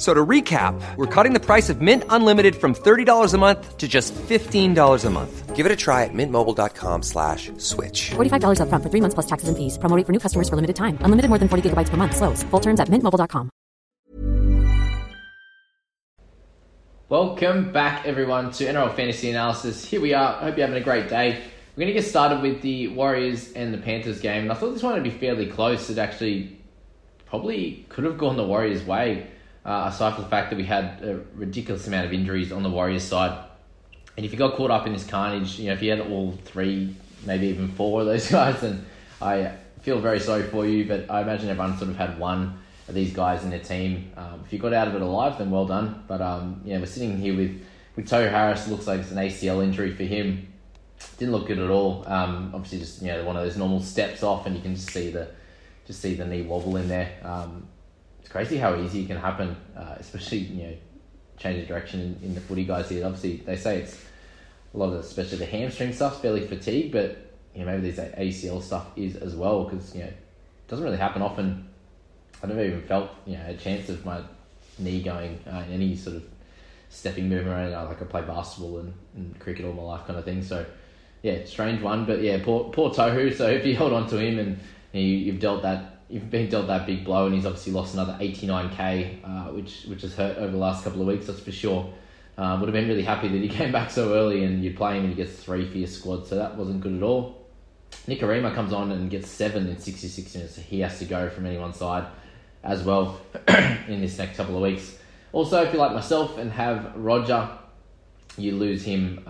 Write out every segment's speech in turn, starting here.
So to recap, we're cutting the price of Mint Unlimited from $30 a month to just $15 a month. Give it a try at mintmobile.com/switch. $45 up front for 3 months plus taxes and fees. Promo rate for new customers for limited time. Unlimited more than 40 gigabytes per month. Slows full terms at mintmobile.com. Welcome back, everyone, to NRL Fantasy Analysis. Here we are. I hope you're having a great day. We're going to get started with the Warriors and the Panthers game. And I thought this one would be fairly close. It actually probably could have gone the Warriors' way. Aside from the fact that we had a ridiculous amount of injuries on the Warriors side. And if you got caught up in this carnage, you know, if you had all three, maybe even four of those guys, then I feel very sorry for you, but I imagine everyone sort of had one of these guys in their team. If you got out of it alive, then well done. But yeah, we're sitting here with Tohu Harris. Looks like it's an ACL injury for him. Didn't look good at all. Obviously, just, you know, one of those normal steps off, and you can just see the knee wobble in there. Crazy how easy it can happen, especially, you know, change of direction in the footy guys here. Obviously, they say it's a lot of, especially the hamstring stuff's fairly fatigued, but, you know, maybe this ACL stuff is as well, because, you know, it doesn't really happen often. I never even felt, you know, a chance of my knee going in any sort of stepping movement around. Like, I play basketball and cricket all my life kind of thing, so, yeah, strange one, but, yeah, poor Tohu. So if you hold on to him and you've dealt that, you've been dealt that big blow, and he's obviously lost another 89k, which has hurt over the last couple of weeks, that's for sure. Would have been really happy that he came back so early, and you play him and he gets three for your squad, so that wasn't good at all. Nick Arima comes on and gets 7 in 66 minutes, so he has to go from anyone's side as well in this next couple of weeks. Also, if you're like myself and have Roger, you lose him.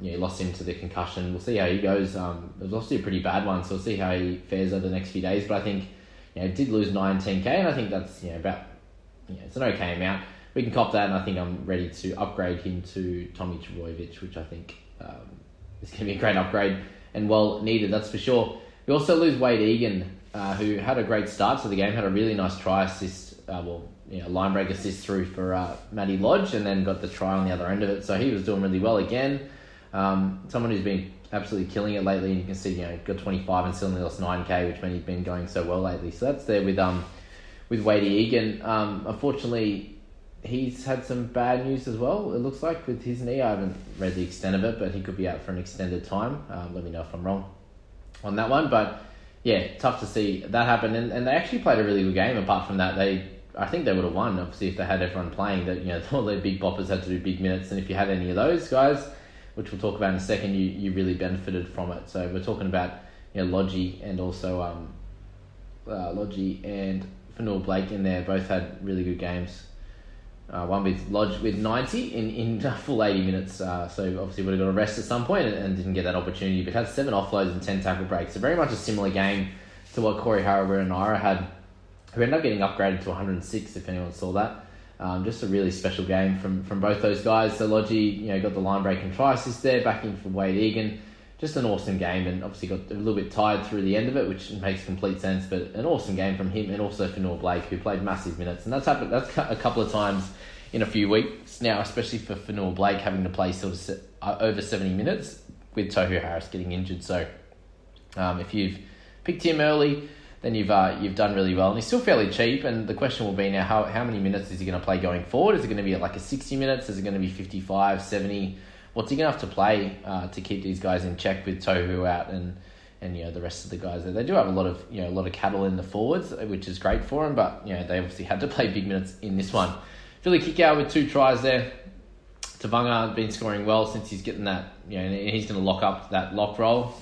You lost him to the concussion. We'll see how he goes. It was obviously a pretty bad one, so we'll see how he fares over the next few days. But I think, you know, did lose 9-10k, and I think that's, you know, about, you know, it's an okay amount. We can cop that, and I think I'm ready to upgrade him to Tommy Trbojevic, which I think is going to be a great upgrade and well needed, that's for sure. We also lose Wade Egan, who had a great start to the game, had a really nice try assist, line break assist through for Matty Lodge, and then got the try on the other end of it. So he was doing really well again. Someone who's been absolutely killing it lately, and you can see, you know, got 25 and still only lost 9k, which means he's been going so well lately. So that's there with Wade Egan. Unfortunately, he's had some bad news as well, it looks like, with his knee. I haven't read the extent of it, but he could be out for an extended time. Let me know if I'm wrong on that one. But yeah, tough to see that happen. And they actually played a really good game. Apart from that, I think they would have won, obviously, if they had everyone playing. That, you know, all their big boppers had to do big minutes, and if you had any of those guys, which we'll talk about in a second, you really benefited from it. So we're talking about, you know, Lodgy and also Lodgy and Fanua Blake in there. Both had really good games. One with Lodge with 90 in full 80 minutes. So obviously would have got a rest at some point and didn't get that opportunity. But had 7 offloads and 10 tackle breaks. So very much a similar game to what Corey Harawira-Naera had, who ended up getting upgraded to 106, if anyone saw that. Just a really special game from both those guys. So Lodgy, you know, got the line break and try assist there, back in from Wade Egan. Just an awesome game, and obviously got a little bit tired through the end of it, which makes complete sense. But an awesome game from him, and also for Noah Blake, who played massive minutes, and that's happened. That's a couple of times in a few weeks now, especially for Noah Blake having to play sort of over 70 minutes with Tohu Harris getting injured. So if you've picked him early, then you've done really well. And he's still fairly cheap, and the question will be now, how many minutes is he going to play going forward? Is it going to be at like a 60 minutes? Is it going to be 55, 70? What's he going to have to play to keep these guys in check with Tohu out and you know the rest of the guys? They do have a lot of cattle in the forwards, which is great for them, but you know they obviously had to play big minutes in this one. Viliame Kikau with 2 tries there. Tavanga has been scoring well since he's getting that, you know, he's going to lock up that lock roll,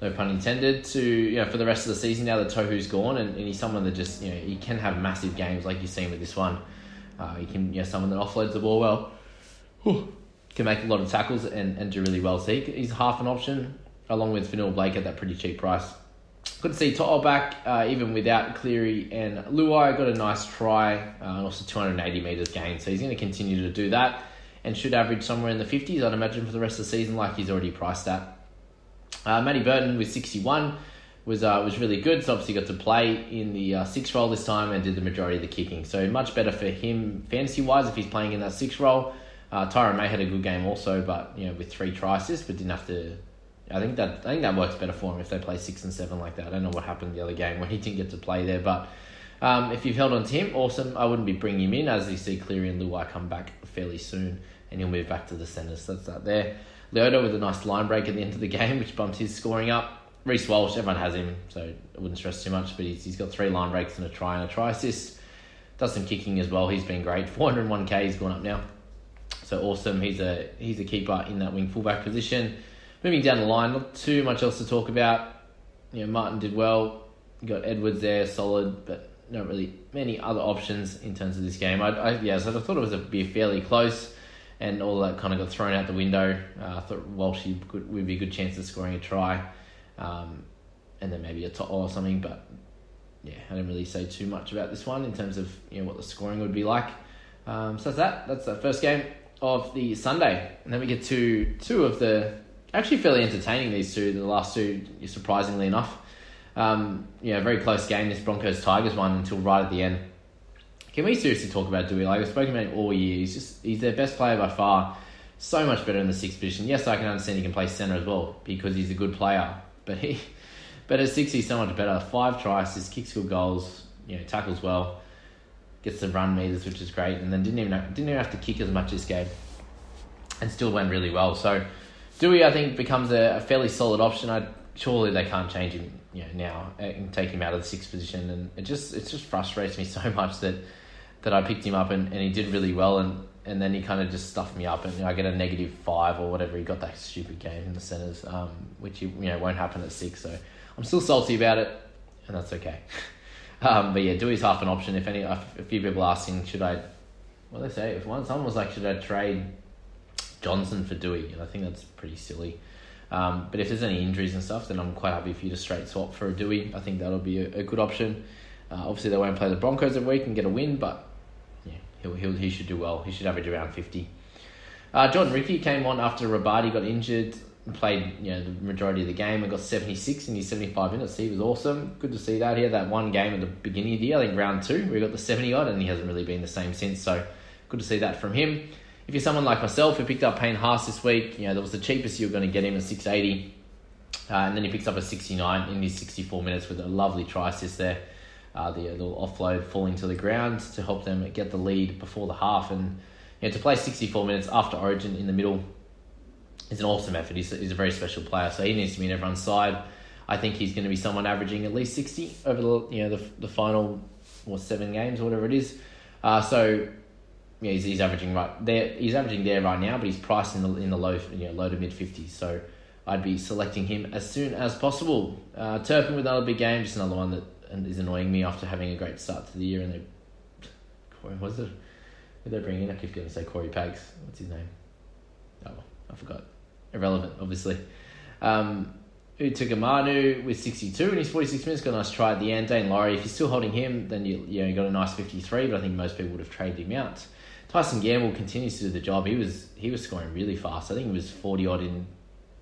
no pun intended, to, you know, for the rest of the season now that Tohu's gone, and he's someone that just, you know, he can have massive games like you've seen with this one. He can, you know, someone that offloads the ball well, can make a lot of tackles and do really well. So he's half an option, along with Fanua Blake at that pretty cheap price. Good to see To'o back, even without Cleary and Luai. Got a nice try, and also 280 metres gained. So he's going to continue to do that and should average somewhere in the 50s, I'd imagine, for the rest of the season, like he's already priced at. Matty Burton with 61 was really good. So obviously got to play in the 6th role this time and did the majority of the kicking. So much better for him fantasy-wise if he's playing in that 6th role. Tyron May had a good game also, but you know, with 3 tries, but didn't have to. I think that works better for him if they play 6 and 7 like that. I don't know what happened the other game when he didn't get to play there, but if you've held on to him, awesome. I wouldn't be bringing him in, as you see Cleary and Luai come back fairly soon, and he'll move back to the centre. So that's that there. Leota with a nice line break at the end of the game, which bumps his scoring up. Reece Walsh, everyone has him, so I wouldn't stress too much, but he's got 3 line breaks and a try assist. Does some kicking as well. He's been great. 401k, he's gone up now. So awesome. He's a keeper in that wing fullback position. Moving down the line, not too much else to talk about. You know, Martin did well. You got Edwards there, solid, but not really many other options in terms of this game. So I thought it was be fairly close, and all that kind of got thrown out the window. I thought Walsh would be a good chance of scoring a try, and then maybe a top or something. But yeah, I didn't really say too much about this one in terms of, you know, what the scoring would be like. So that's that. That's the first game of the Sunday, and then we get to two of the. Actually fairly entertaining, these two, the last two, surprisingly enough. Very close game, this Broncos-Tigers one, until right at the end. Can we seriously talk about Dewey? Like, I've spoken about him all year. He's their best player by far. So much better in the 6th position. Yes, I can understand he can play centre as well, because he's a good player. But at 6, he's so much better. 5 tries, his kicks good goals, you know, tackles well, gets the run meters, which is great, and then didn't even have to kick as much this game, and still went really well. So Dewey, I think, becomes a fairly solid option. Surely they can't change him, you know, now and take him out of the 6th position. And it just frustrates me so much that I picked him up and he did really well, and then he kind of just stuffed me up, and, you know, I get a -5 or whatever. He got that stupid game in the centres, which you know won't happen at 6. So I'm still salty about it, and that's okay. But yeah, Dewey's half an option. If a few people are asking, someone was like, should I trade Johnson for Dewey? And I think that's pretty silly. But if there's any injuries and stuff, then I'm quite happy for you to straight swap for a Dewey. I think that'll be a good option. Obviously, they won't play the Broncos every week and get a win, but yeah, he should do well. He should average around 50. Jordan Ricky came on after Rabadi got injured and played, you know, the majority of the game and got 76 in his 75 minutes. He was awesome. Good to see that. He had that one game at the beginning of the year, I think round 2, where he got the 70-odd, and he hasn't really been the same since. So good to see that from him. If you're someone like myself who picked up Payne Haas this week, you know, that was the cheapest you were going to get him at 680. And then he picks up a 69 in his 64 minutes with a lovely try assist there. The little offload falling to the ground to help them get the lead before the half. And, you know, to play 64 minutes after Origin in the middle is an awesome effort. He's a very special player, so he needs to be in everyone's side. I think he's going to be someone averaging at least 60 over the final, 7 games or whatever it is. Yeah, he's averaging right there. He's averaging there right now, but he's priced in the low, you know, low to mid 50s. So I'd be selecting him as soon as possible. Turpin with another big game, just another one that is annoying me after having a great start to the year. And who did they bring in? I keep going to say Corey Paggs. What's his name? Oh, I forgot. Irrelevant, obviously. Utugamanu with 62 in his 46 minutes, got a nice try at the end. Dane Laurie, if you're still holding him, then you got a nice 53, but I think most people would have traded him out. Tyson Gamble continues to do the job. He was scoring really fast. I think it was 40-odd in...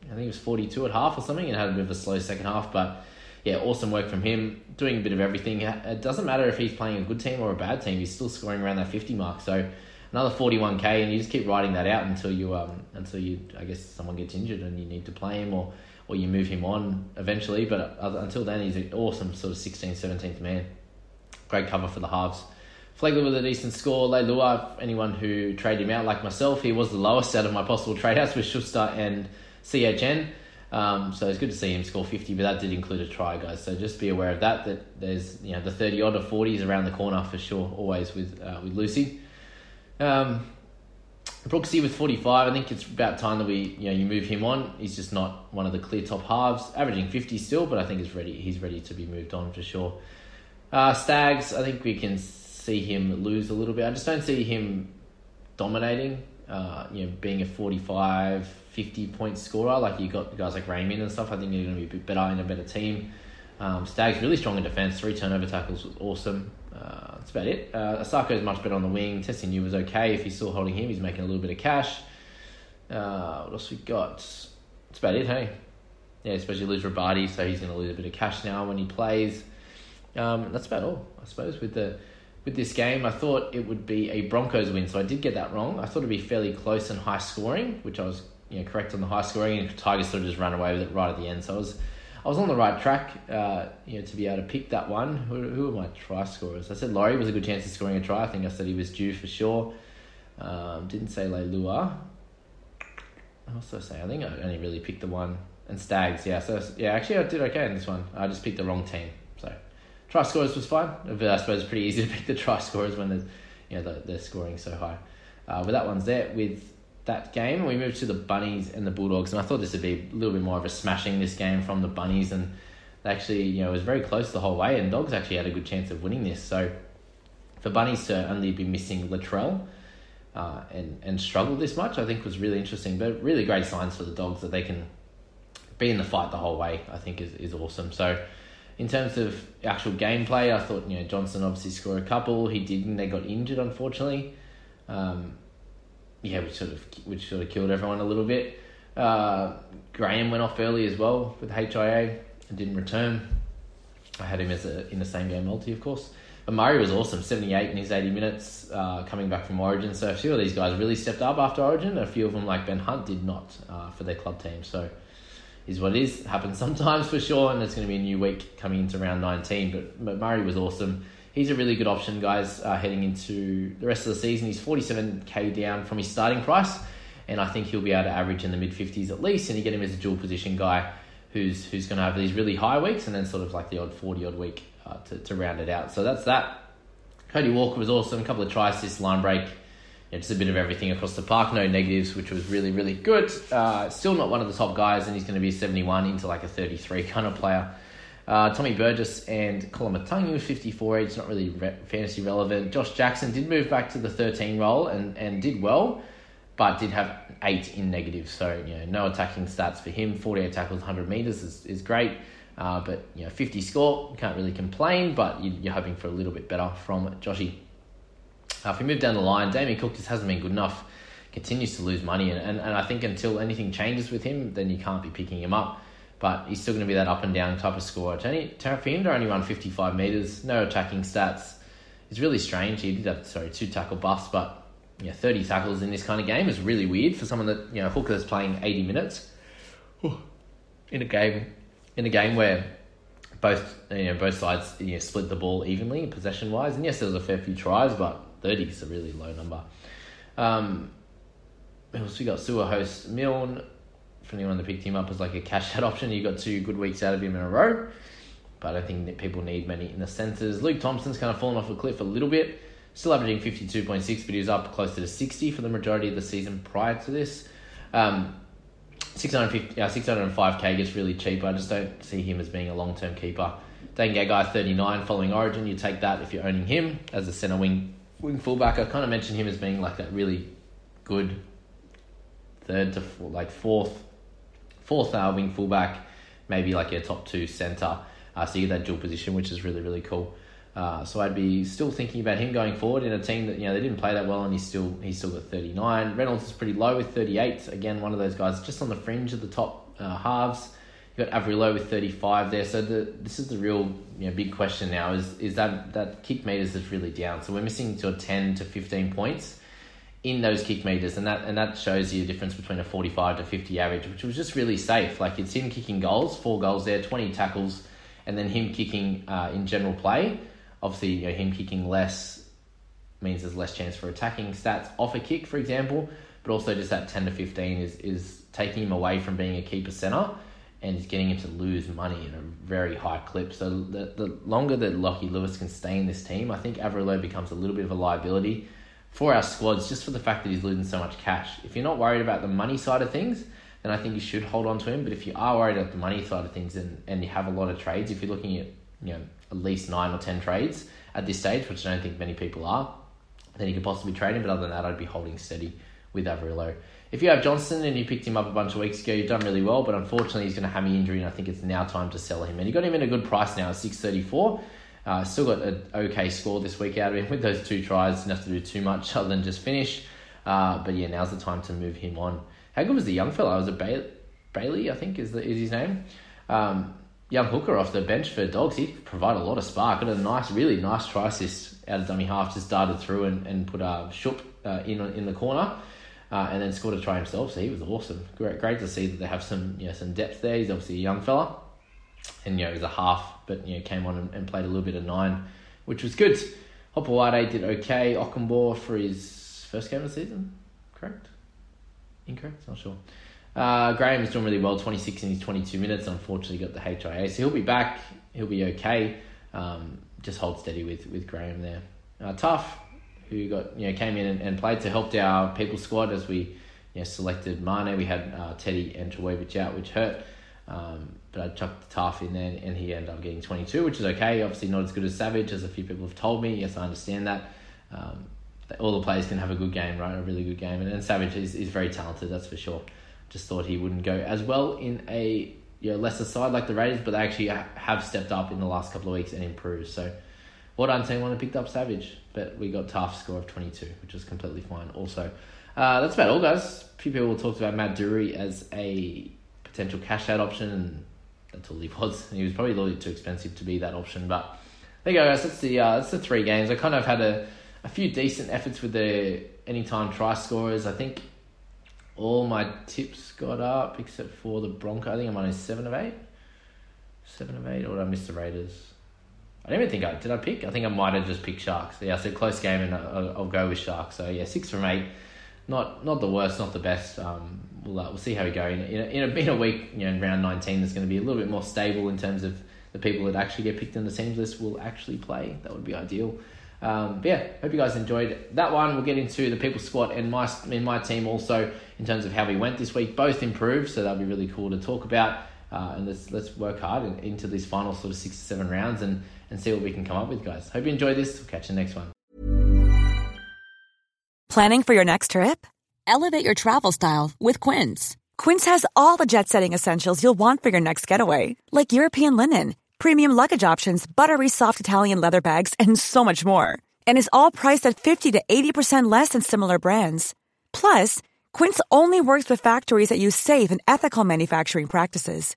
I think it was 42 at half or something, and had a bit of a slow second half. But yeah, awesome work from him. Doing a bit of everything. It doesn't matter if he's playing a good team or a bad team. He's still scoring around that 50 mark. So another 41k, and you just keep riding that out until you, I guess, someone gets injured and you need to play him, or or you move him on eventually. But until then, he's an awesome sort of 16th, 17th man. Great cover for the halves. Flegler with a decent score. LeiLua, anyone who traded him out like myself, he was the lowest out of my possible trade outs with Schuster and CHN. So it's good to see him score 50, but that did include a try, guys. So just be aware of that, that there's, you know, the 30-odd or 40s around the corner for sure, always with Lucy. Brooksy with 45, I think it's about time that you move him on. He's just not one of the clear top halves, averaging 50 still, but I think he's ready to be moved on for sure. Stags, I think we can see him lose a little bit. I just don't see him dominating, being a 45, 50 point scorer. Like you got guys like Raymond and stuff. I think you're going to be a bit better in a better team. Stags really strong in defense. 3 turnover tackles was awesome. That's about it. Asako is much better on the wing. Testing you was okay. If he's still holding him, he's making a little bit of cash. What else we got? That's about it, hey? Yeah, especially lose Rabadi, so he's going to lose a bit of cash now when he plays. That's about all, I suppose, with this game. I thought it would be a Broncos win, so I did get that wrong. I thought it would be fairly close and high scoring, which I was correct on the high scoring, and Tigers sort of just ran away with it right at the end. So I was on the right track, to be able to pick that one. Who were my try scorers? I said Laurie was a good chance of scoring a try. I think I said he was due for sure. Didn't say LeiLua. I also say, I think I only really picked the one. And Stags, yeah. So, yeah, actually I did okay in this one. I just picked the wrong team. So try scorers was fine. But I suppose it's pretty easy to pick the try scorers when there's, they're scoring so high. But that one's there with that game. We moved to the Bunnies and the Bulldogs, and I thought this would be a little bit more of a smashing this game from the Bunnies, and they actually, it was very close the whole way, and Dogs actually had a good chance of winning this. So for Bunnies to only be missing Latrell and struggle this much, I think was really interesting, but really great signs for the Dogs that they can be in the fight the whole way, I think is awesome. So in terms of actual gameplay, I thought, Johnson obviously scored a couple. He didn't. They got injured, unfortunately. Which sort of killed everyone a little bit. Graham went off early as well with HIA and didn't return. I had him as in the same game multi, of course. But Murray was awesome, 78 in his 80 minutes, coming back from Origin. So a few of these guys really stepped up after Origin. A few of them, like Ben Hunt, did not for their club team. So is what it is. Happens sometimes for sure, and it's going to be a new week coming into round 19. But Murray was awesome. He's a really good option, guys, heading into the rest of the season. He's 47k down from his starting price, and I think he'll be able to average in the mid-50s at least, and you get him as a dual position guy who's going to have these really high weeks and then sort of like the odd 40-odd week to round it out. So that's that. Cody Walker was awesome. A couple of tries, this line break. Just a bit of everything across the park. No negatives, which was really, really good. Still not one of the top guys, and he's going to be 71 into like a 33 kind of player. Tommy Burgess and Colin Matangi with 54 each, not really fantasy relevant. Josh Jackson did move back to the 13 role and did well, but did have 8 in negative. So, no attacking stats for him. 48 tackles, 100 metres is great. But, 50 score, can't really complain, but you're hoping for a little bit better from Joshy. If we move down the line, Damien Cook just hasn't been good enough. Continues to lose money, and I think until anything changes with him, then you can't be picking him up. But he's still going to be that up-and-down type of scorer. Tarafinda only run 55 metres, no attacking stats. It's really strange. He did have, 2 tackle buffs, but 30 tackles in this kind of game is really weird for someone that, hooker is playing 80 minutes in a game where both sides split the ball evenly possession-wise. And yes, there was a fair few tries, but 30 is a really low number. We got Sewer host Milne. For anyone that picked him up as like a cash out option, you got 2 good weeks out of him in a row, but I don't think that people need many in the centres. Luke Thompson's kind of fallen off a cliff a little bit, still averaging 52.6, but he was up closer to 60 for the majority of the season prior to this. 605k gets really cheap. I just don't see him as being a long-term keeper. Dane Gagai, 39, following Origin. You take that if you're owning him as a centre wing fullback. I kind of mentioned him as being like that really good third to fourth wing fullback, maybe like a top 2 centre. So you get that dual position, which is really, really cool. So I'd be still thinking about him going forward in a team that, they didn't play that well, and he's still got 39. Reynolds is pretty low with 38. Again, one of those guys just on the fringe of the top halves. You've got Avrilow with 35 there. So this is the real big question now is that kick meters is really down. So we're missing 10 to 15 points in those kick meters, and that shows you the difference between a 45 to 50 average, which was just really safe. Like, it's him kicking goals, 4 goals there, 20 tackles, and then him kicking in general play. Obviously, you know, him kicking less means there's less chance for attacking stats off a kick, for example, but also just that 10 to 15 is taking him away from being a keeper centre, and it's getting him to lose money in a very high clip. So the longer that Lachie Lewis can stay in this team, I think Avrilow becomes a little bit of a liability for our squads, just for the fact that he's losing so much cash. If you're not worried about the money side of things, then I think you should hold on to him. But if you are worried about the money side of things and you have a lot of trades, if you're looking at, you know, at least 9 or 10 trades at this stage, which I don't think many people are, then you could possibly trade him. But other than that, I'd be holding steady with Avrilow. If you have Johnson and you picked him up a bunch of weeks ago, you've done really well, but unfortunately he's going to have an injury, and I think it's now time to sell him. And you got him in a good price now at 634. Still got an okay score this week out of him with those 2 tries. Didn't have to do too much other than just finish. But yeah, now's the time to move him on. How good was the young fella? Was it Bailey, I think, is his name? Young hooker off the bench for Dogs. He provided a lot of spark. Got a really nice try assist out of dummy half. Just darted through and put Shoop in the corner. And then scored a try himself. So he was awesome. Great to see that they have some depth there. He's obviously a young fella. And, you know, he's a half, but, you know, came on and played a little bit of 9, which was good. Hopewade did okay. Ockenbaugh for his first game of the season. Correct? Incorrect? Not sure. Graham is doing really well. 26 in his 22 minutes. Unfortunately, got the HIA. So he'll be back. He'll be okay. Just hold steady with Graham there. Tough, who came in and played to help our people squad as we, you know, selected Mane. We had Teddy and Trbojevic out, which hurt. But I chucked the Taff in there and he ended up getting 22, which is okay. Obviously not as good as Savage, as a few people have told me. Yes, I understand that. All the players can have a good game, right? A really good game. And Savage is very talented, that's for sure. Just thought he wouldn't go as well in a lesser side like the Raiders, but they actually have stepped up in the last couple of weeks and improved. So well done, team. When I picked up Savage, but we got Taff's score of 22, which is completely fine also. That's about all, guys. A few people talked about Matt Dury as a potential cash out option, and that's all he was. He was probably a little too expensive to be that option, but there you go, guys. That's the 3 games. I kind of had a few decent efforts with the anytime try scorers. I think all my tips got up except for the Broncos. I think I'm on a 7 of 8. 7 of 8, or did I miss the Raiders? I don't even think I did. I pick. I think I might have just picked Sharks. Yeah, I said close game, and I'll go with Sharks. So yeah, 6 from 8. Not the worst, not the best. We'll see how we go in a week. You know, in round 19, that's going to be a little bit more stable in terms of the people that actually get picked in the teams list will actually play. That would be ideal. But yeah, hope you guys enjoyed that one. We'll get into the people squad and my team also in terms of how we went this week. Both improved, so that'll be really cool to talk about. And let's work hard into these final sort of 6 or 7 rounds and see what we can come up with, guys. Hope you enjoyed this. We'll catch you next one. Planning for your next trip? Elevate your travel style with Quince. Quince has all the jet-setting essentials you'll want for your next getaway, like European linen, premium luggage options, buttery soft Italian leather bags, and so much more. And is all priced at 50 to 80% less than similar brands. Plus, Quince only works with factories that use safe and ethical manufacturing practices.